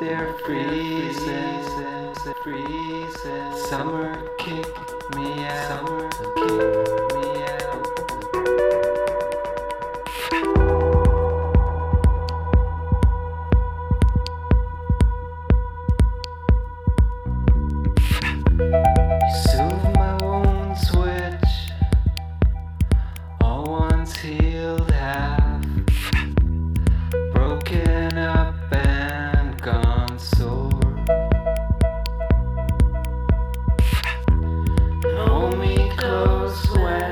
They're freezing. Summer, kick me out. Summer, kick me out. You soothe my wounds, which all once healed have broken up and gone sore. Hold me close when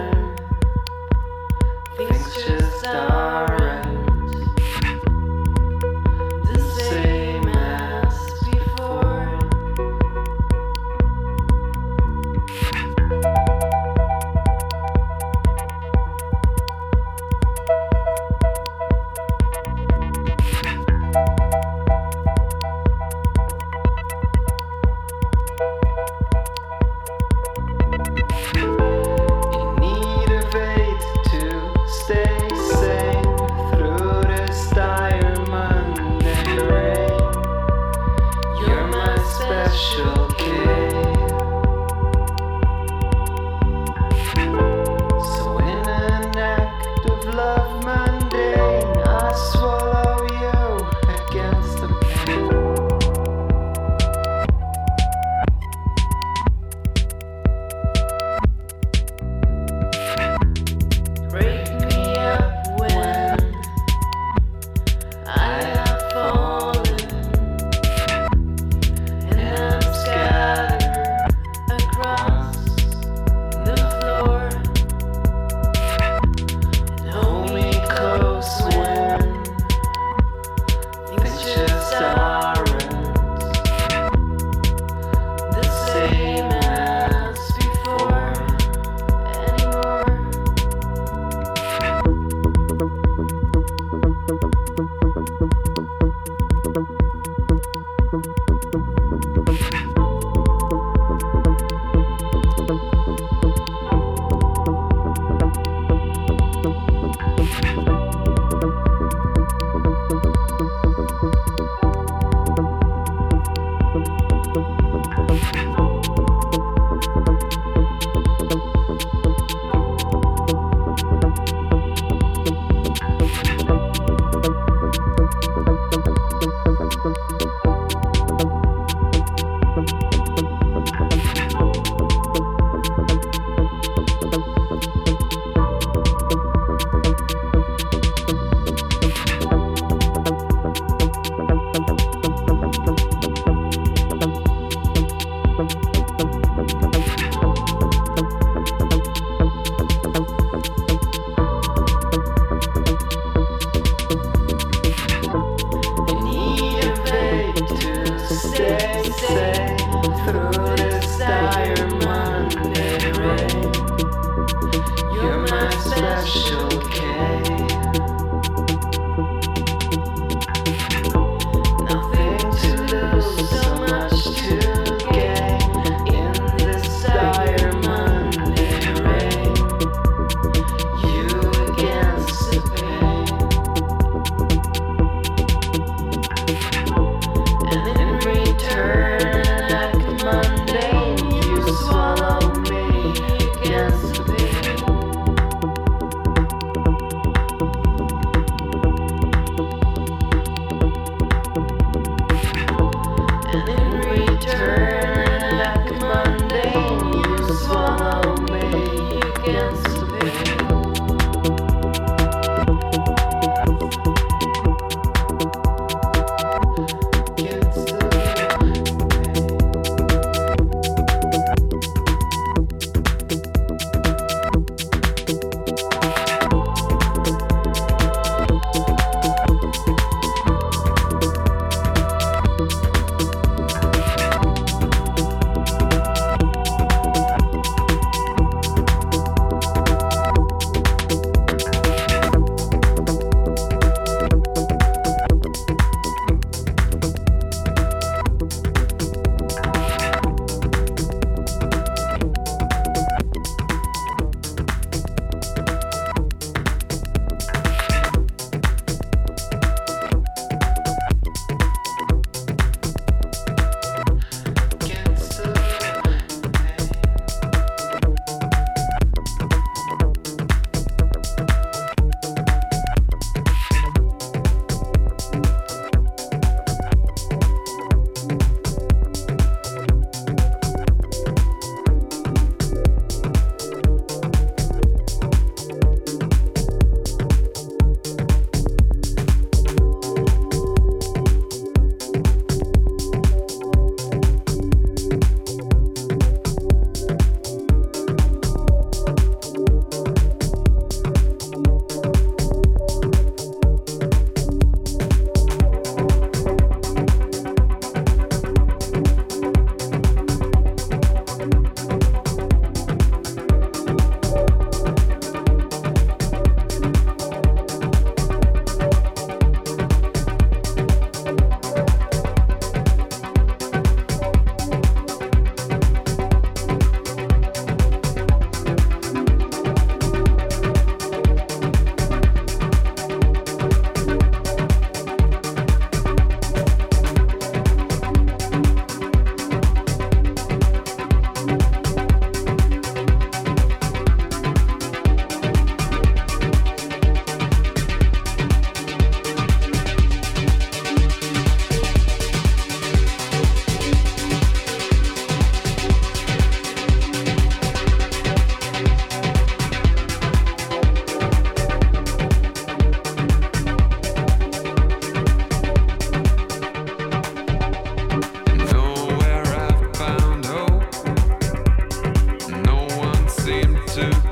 No.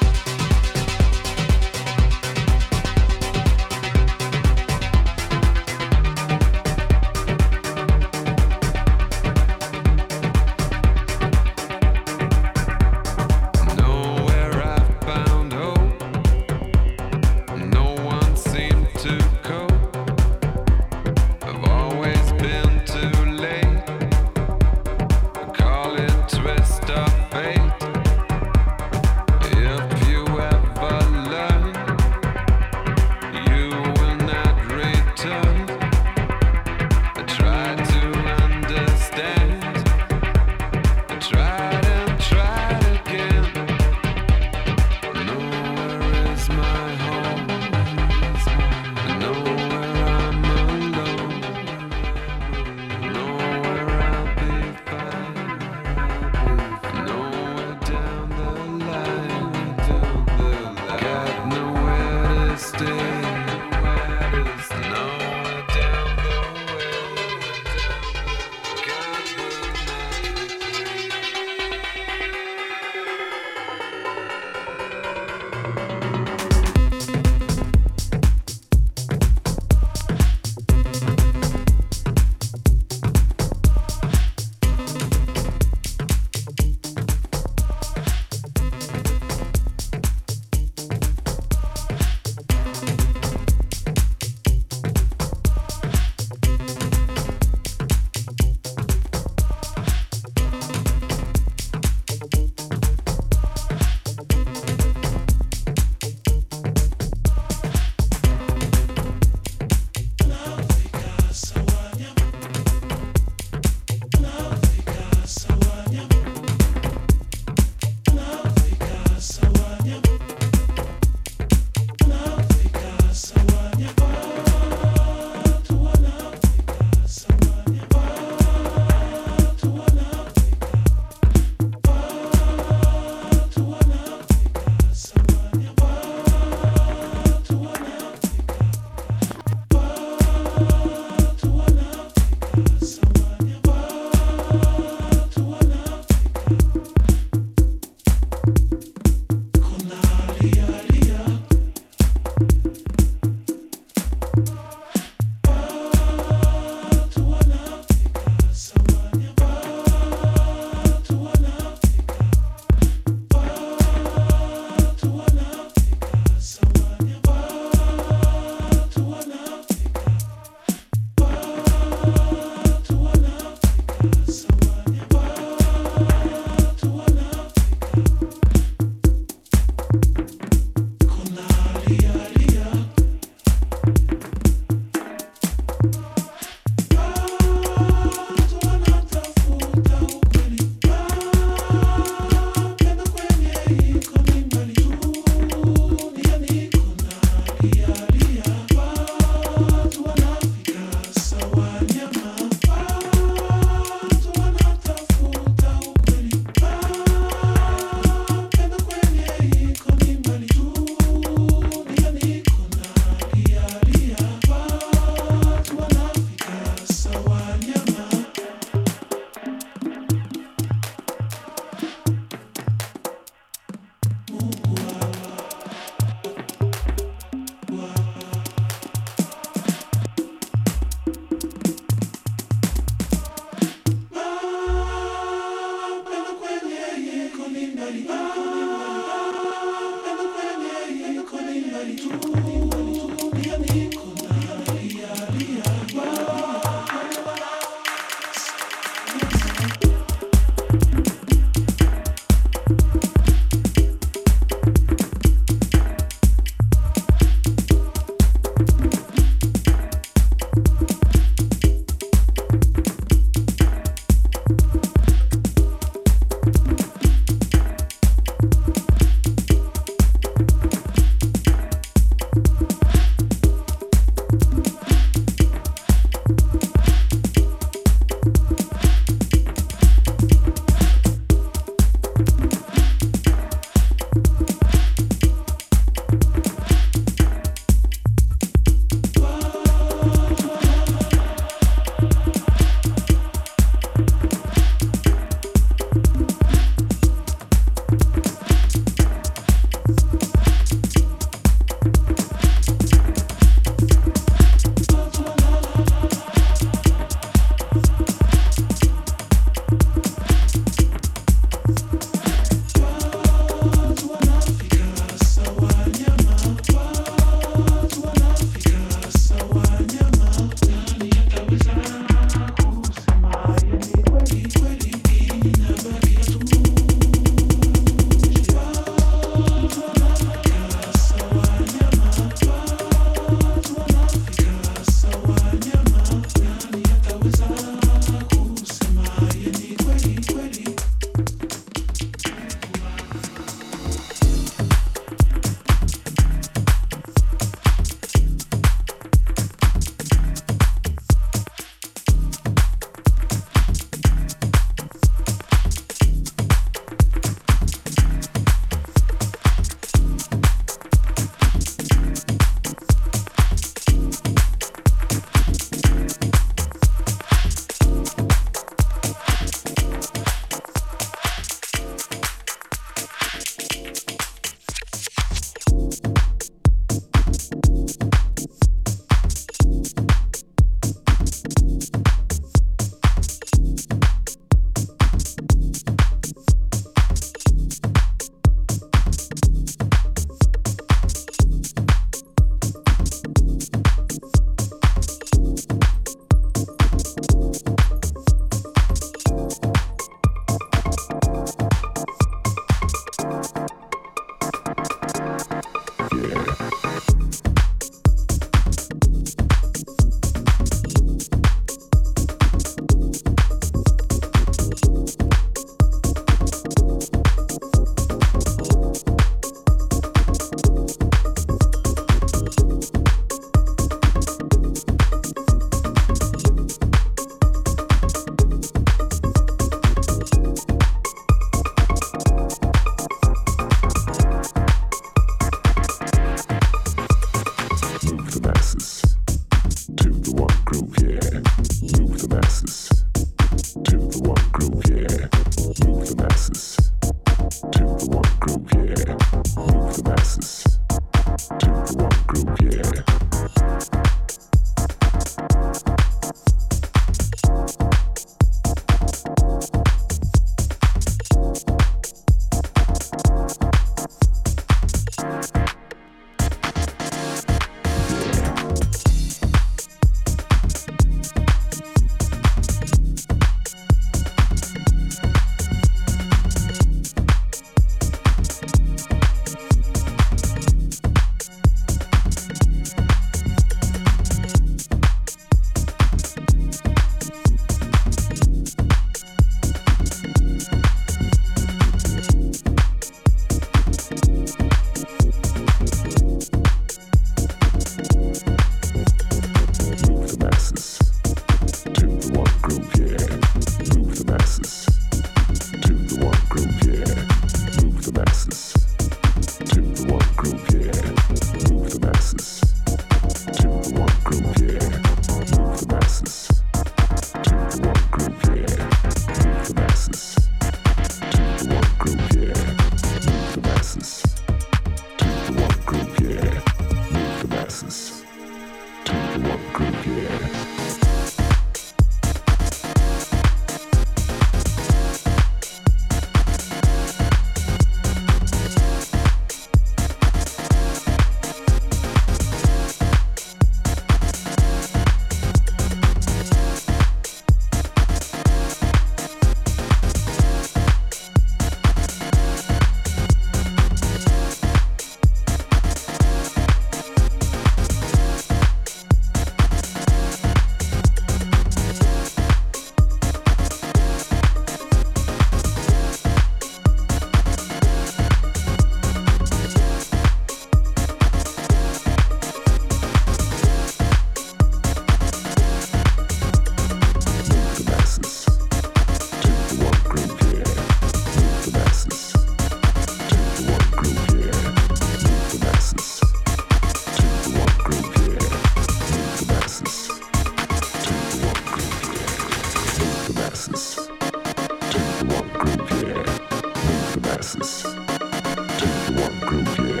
masses. Take the one group here.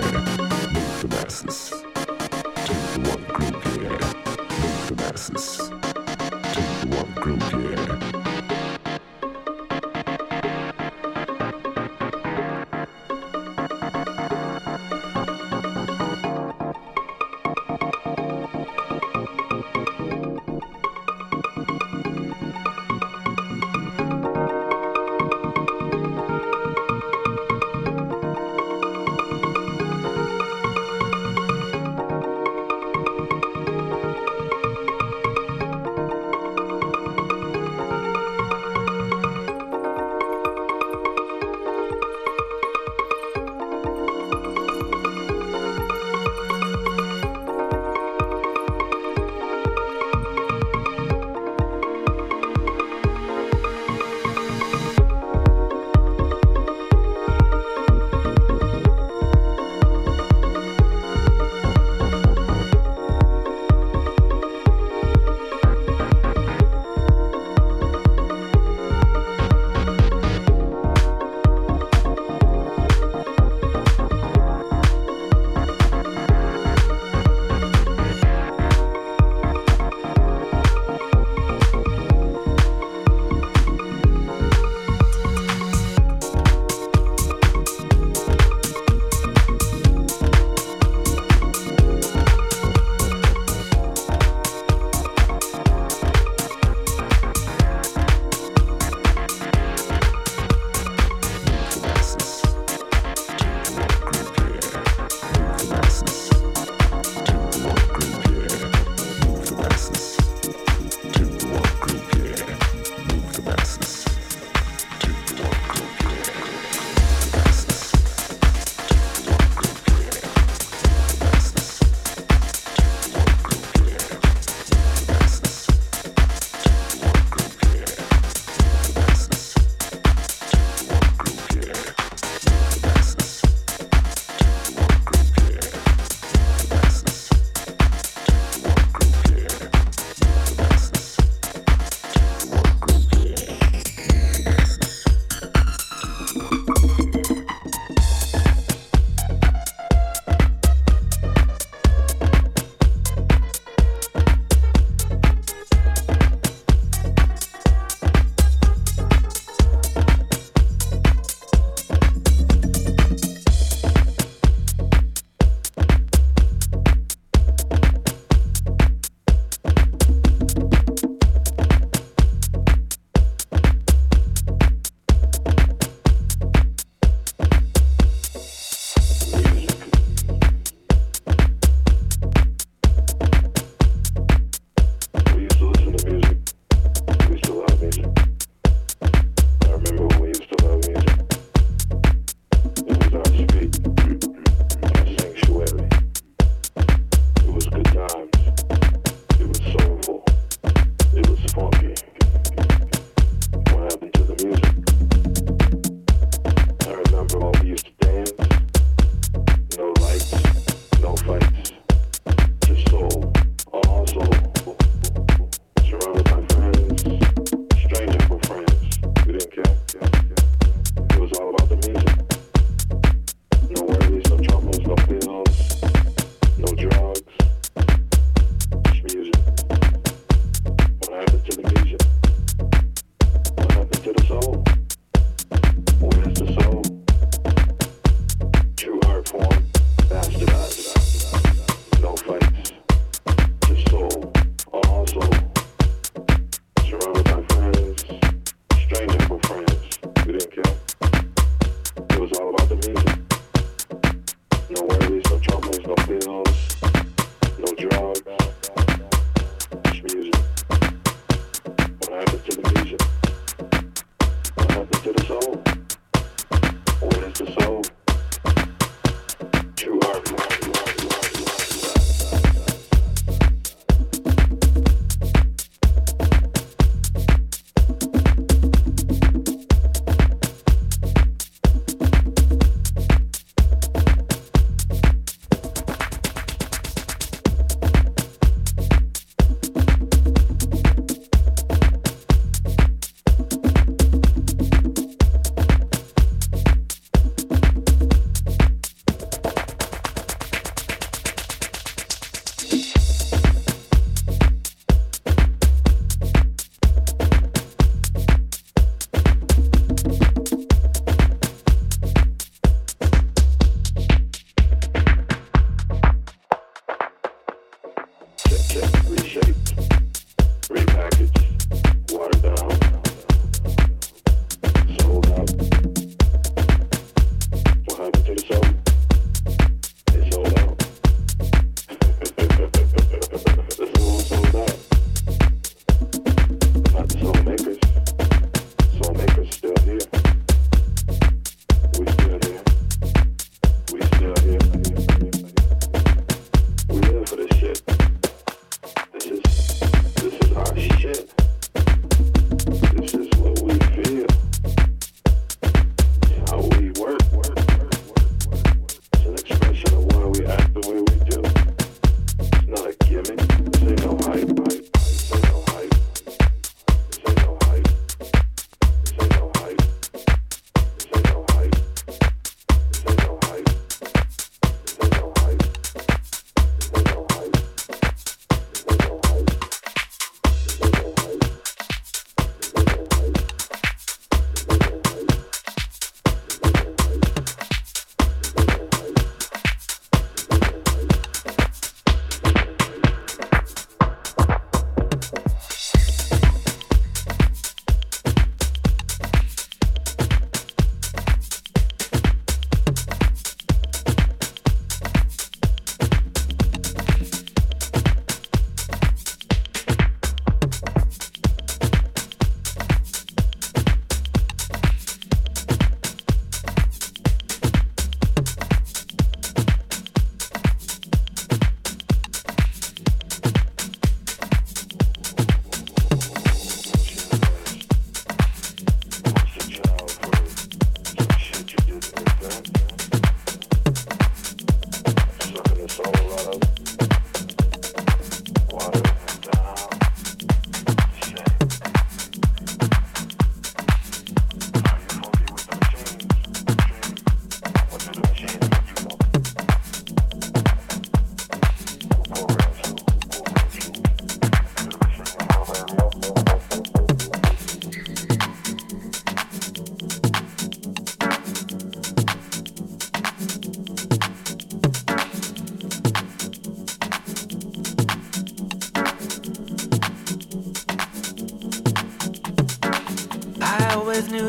Move the masses. Take the one group here. Move the masses. Take the one group here.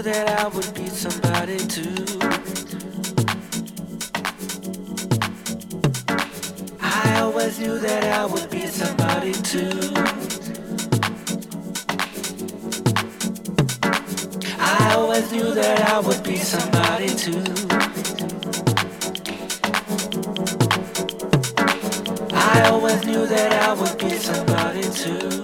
that I would need somebody too. I always knew that I would be somebody too. I always knew that I would be somebody too. I always knew that I would be somebody too.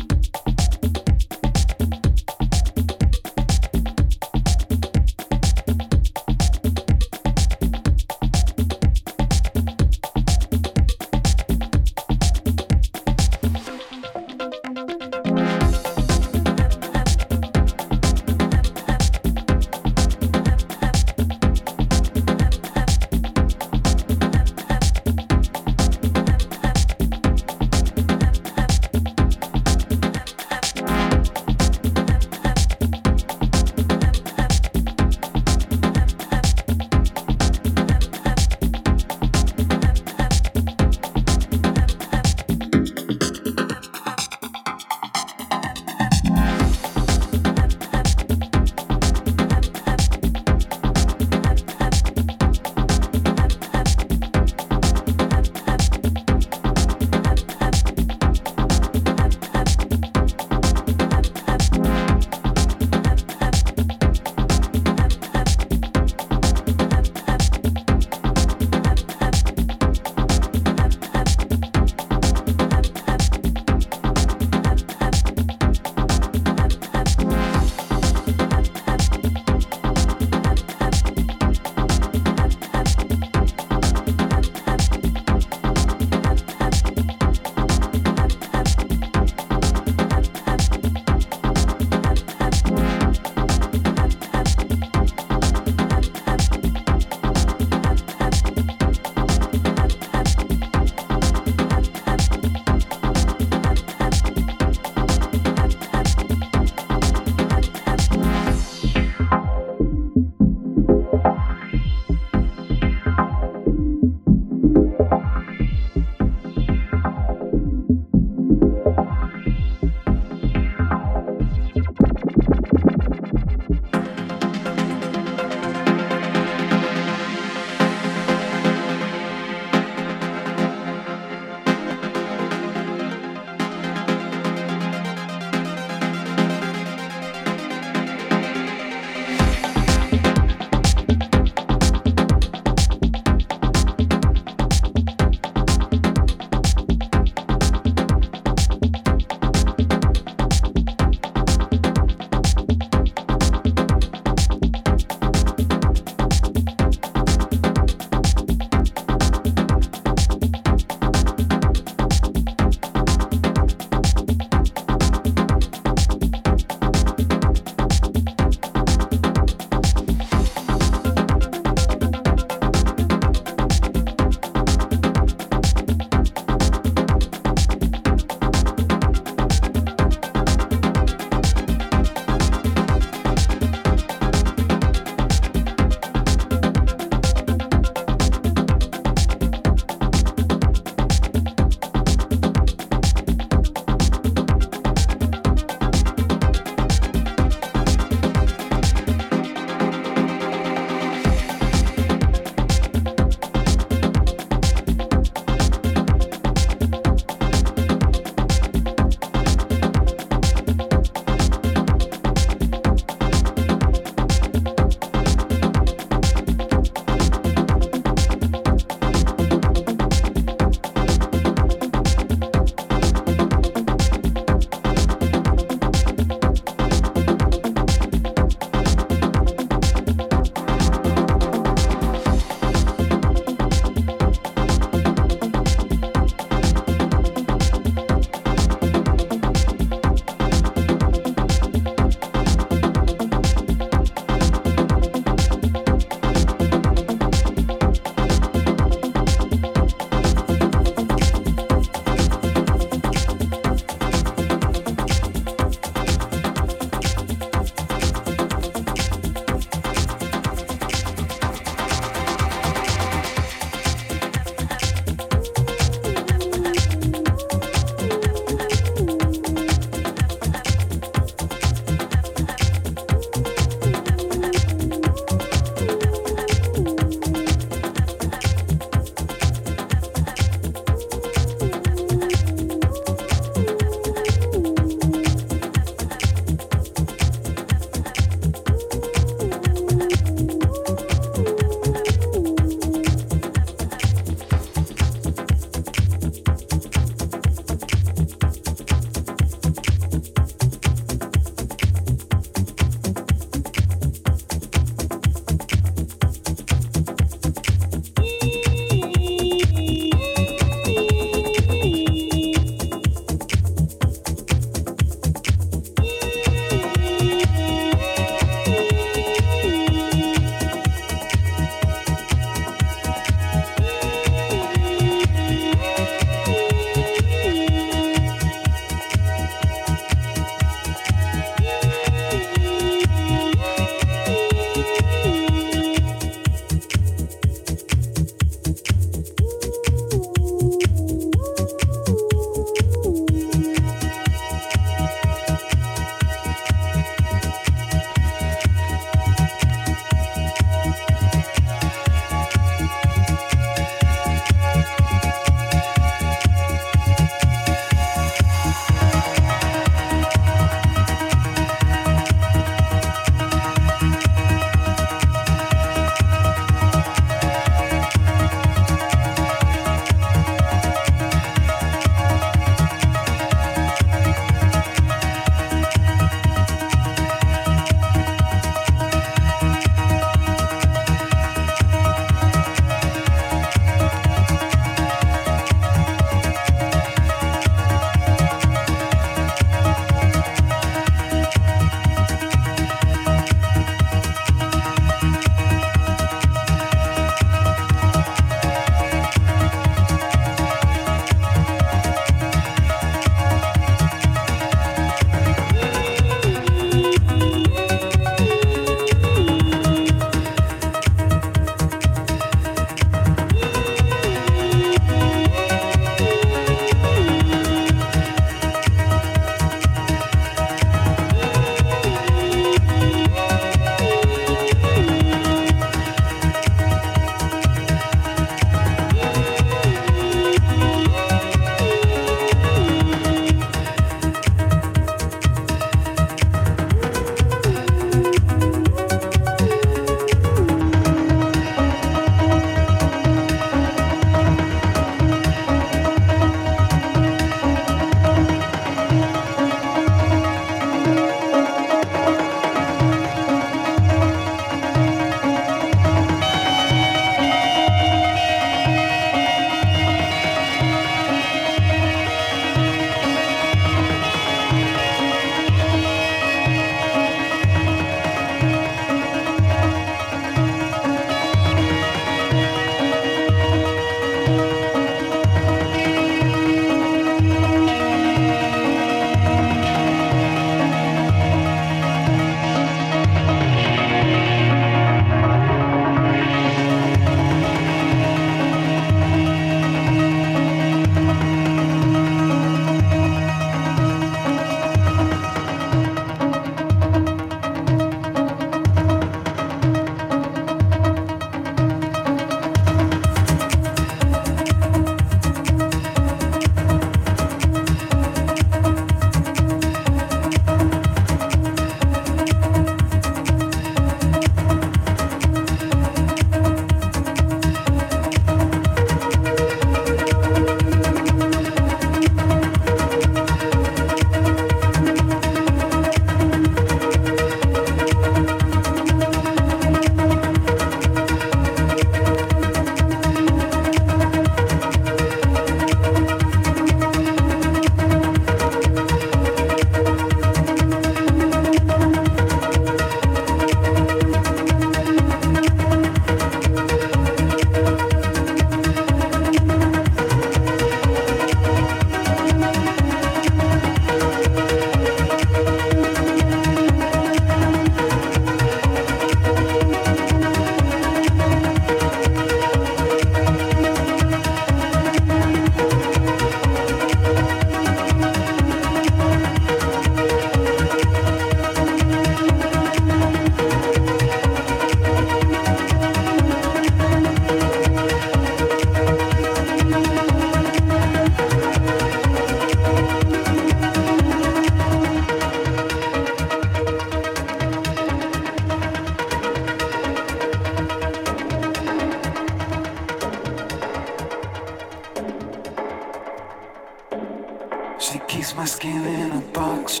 lost my skin in a box.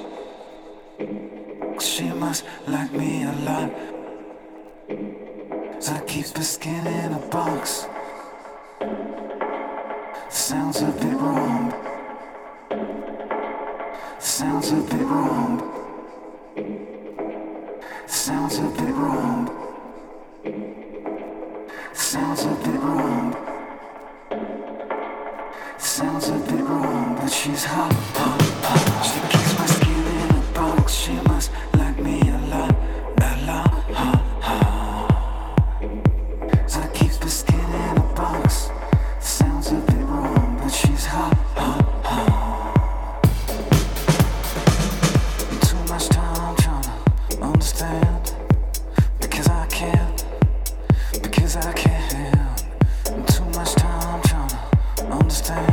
She must like me a lot. I keep the skin in a box. Sounds a bit wrong. Sounds a bit wrong. Sounds a bit wrong. Sounds a bit wrong. Sounds a bit wrong, but she's hot, hot, hot. She keeps my skin in a box. She must like me a lot, a lot, hot, hot. So I keep my skin in a box. Sounds a bit wrong, but she's hot, hot, hot. Too much time I'm trying to understand, because I can't, because I can't. Too much time I'm trying to understand.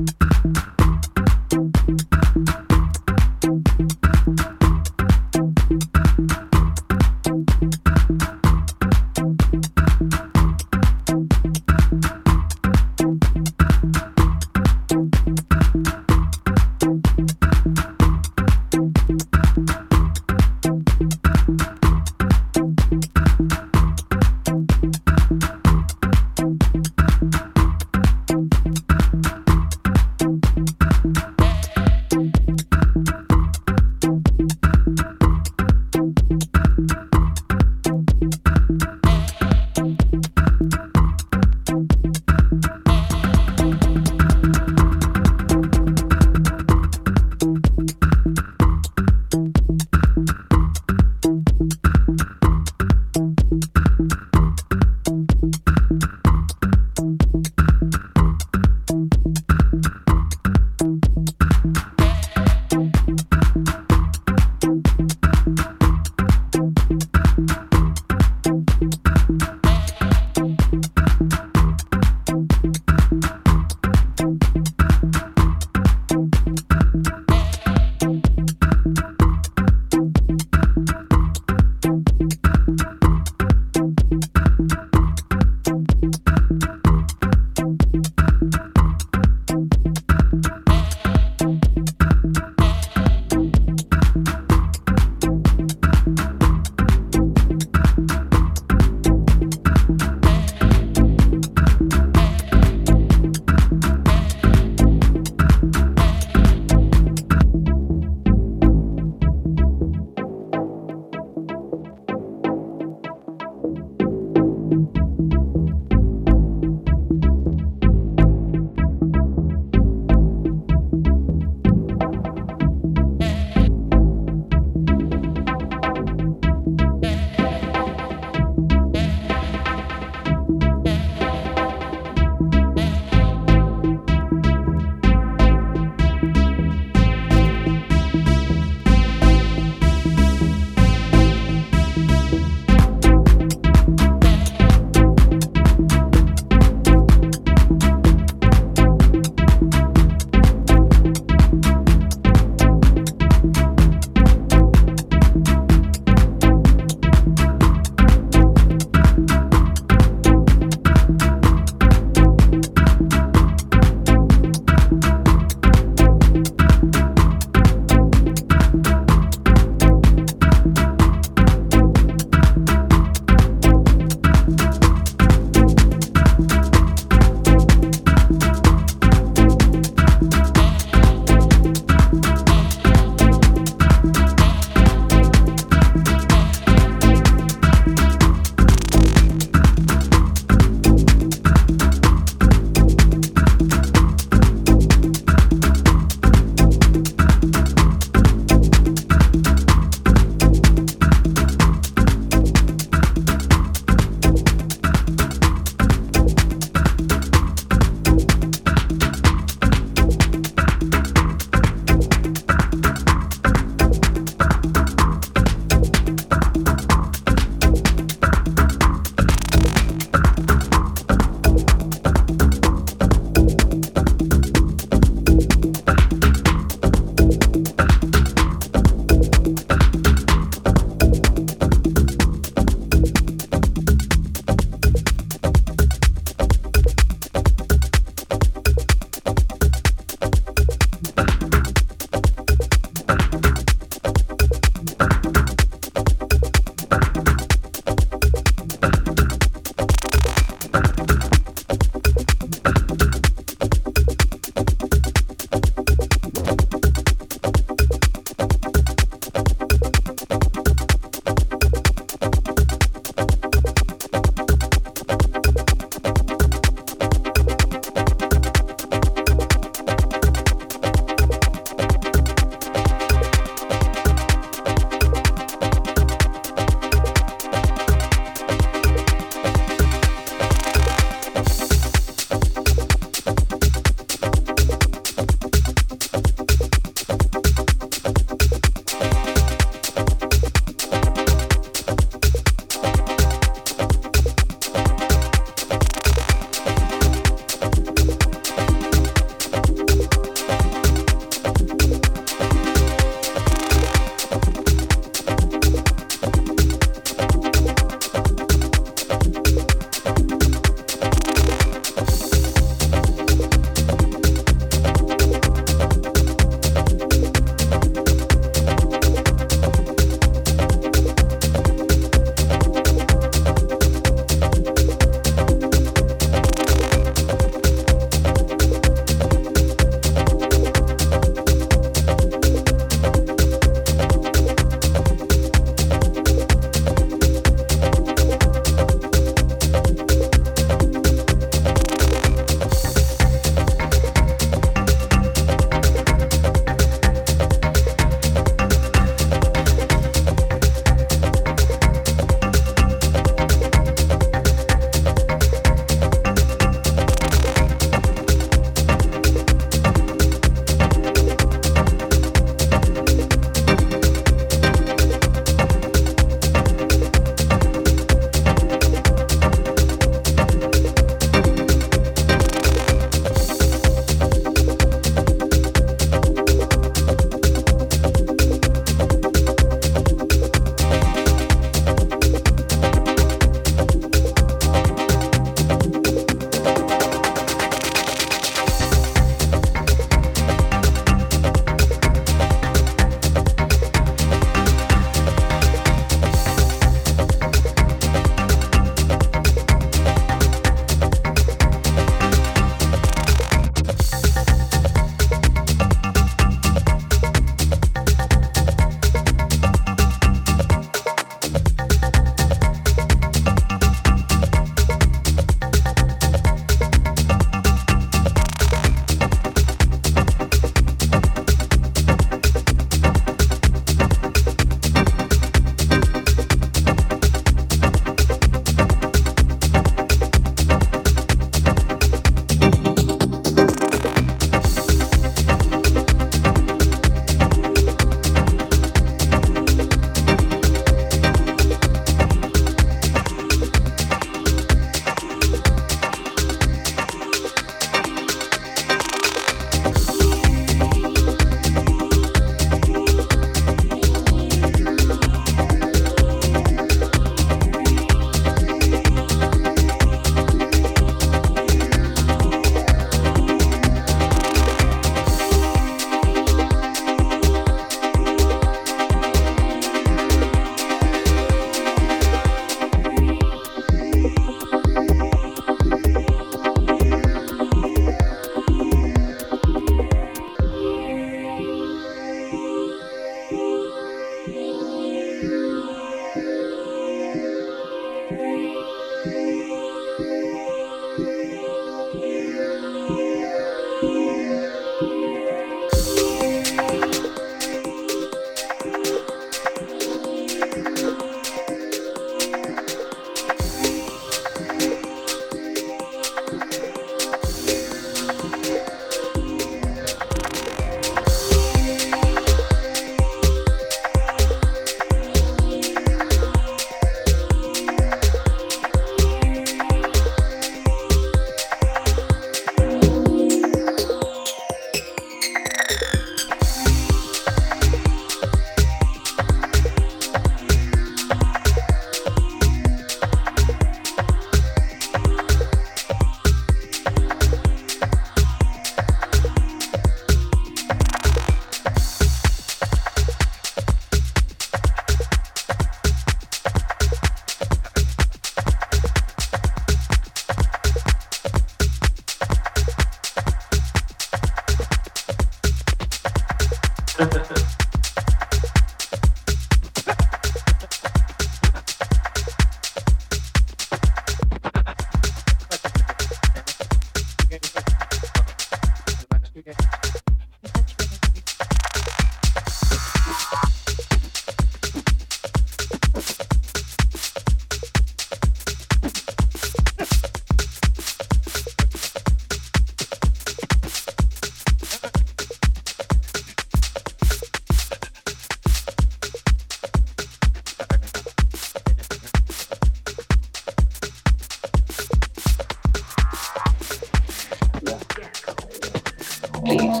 please.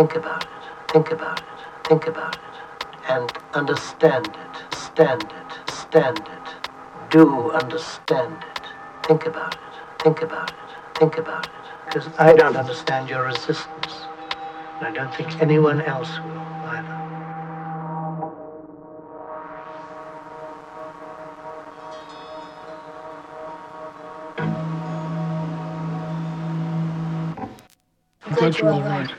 Don't do that. Do understand it. Think about it. Think about it. Think about it. Because I don't understand your resistance. And I don't think anyone else will either. I'm glad you're all right.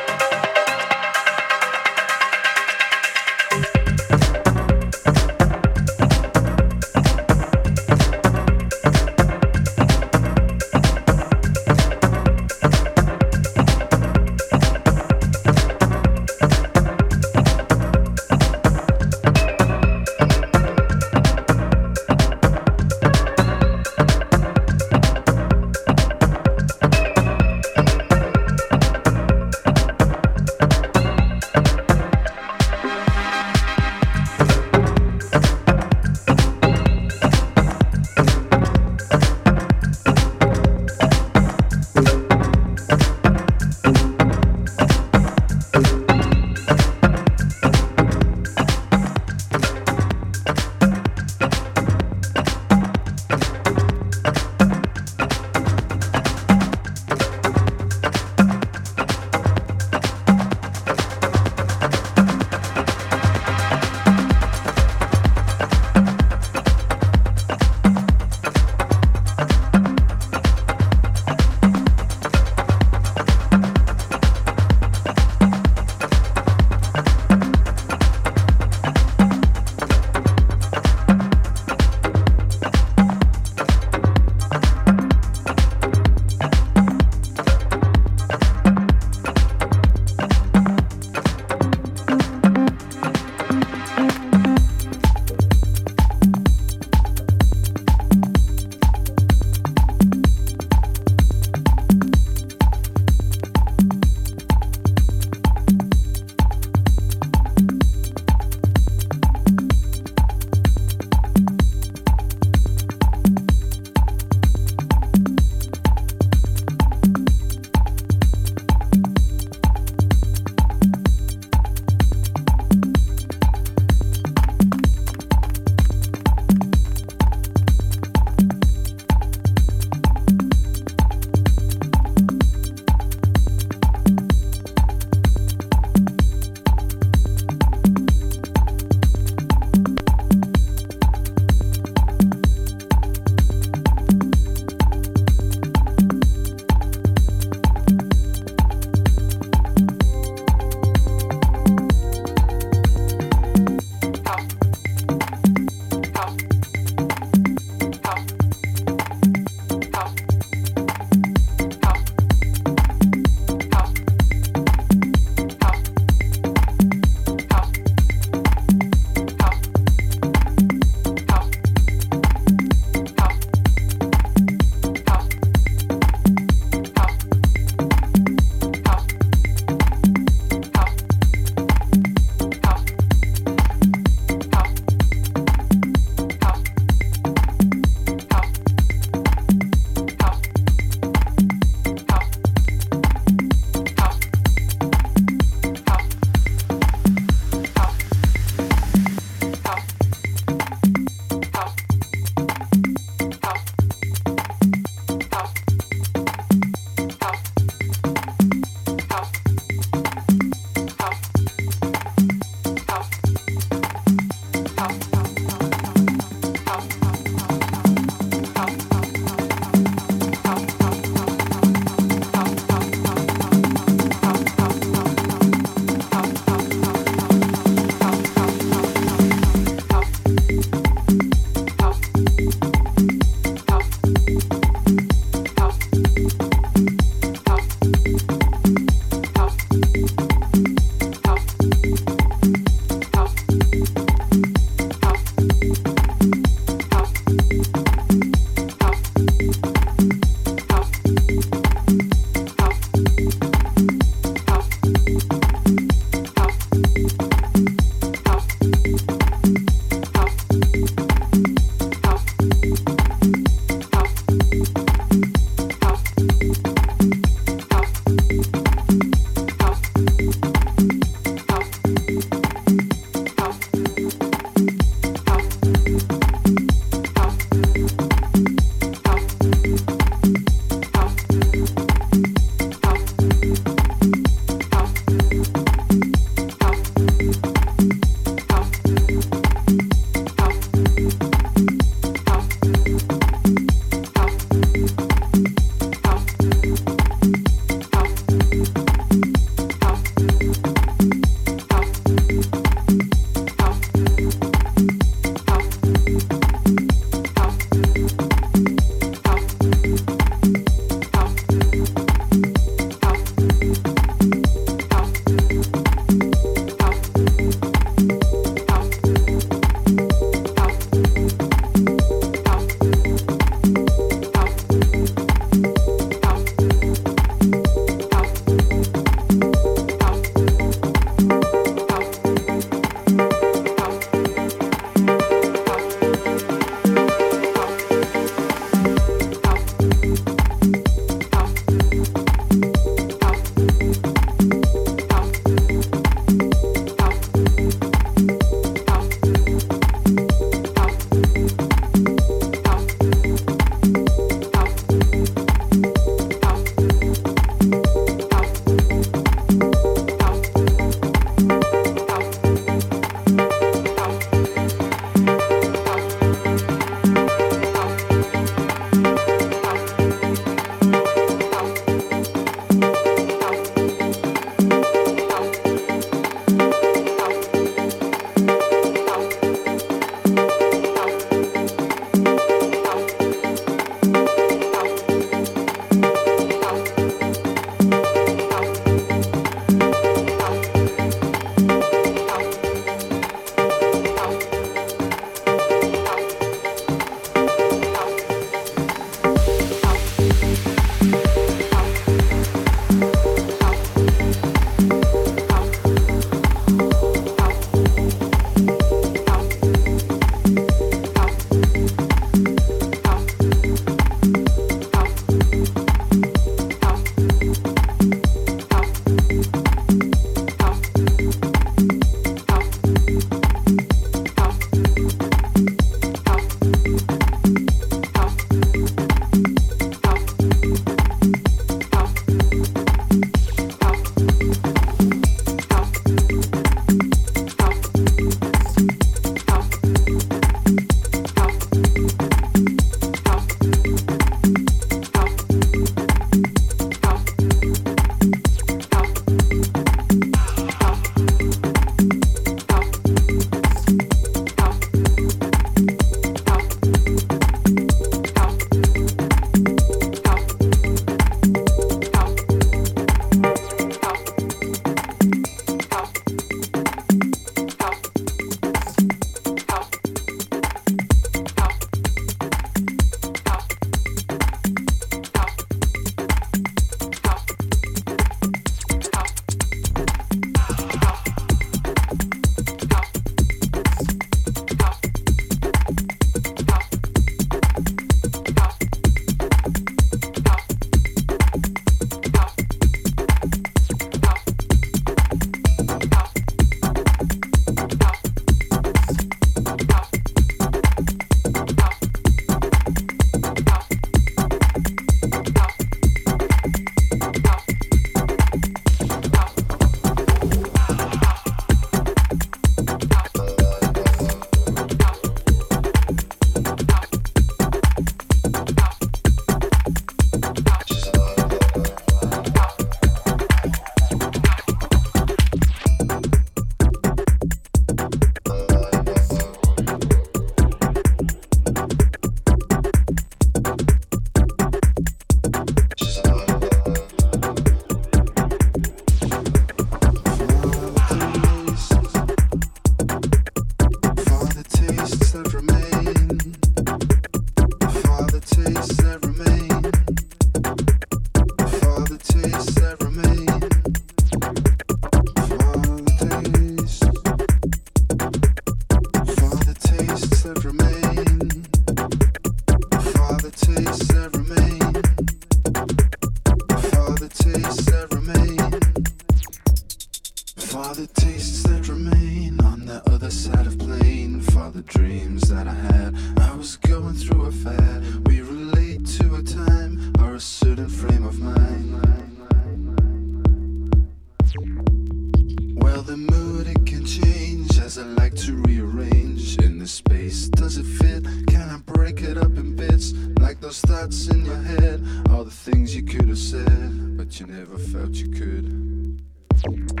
Things you could have said, but you never felt you could.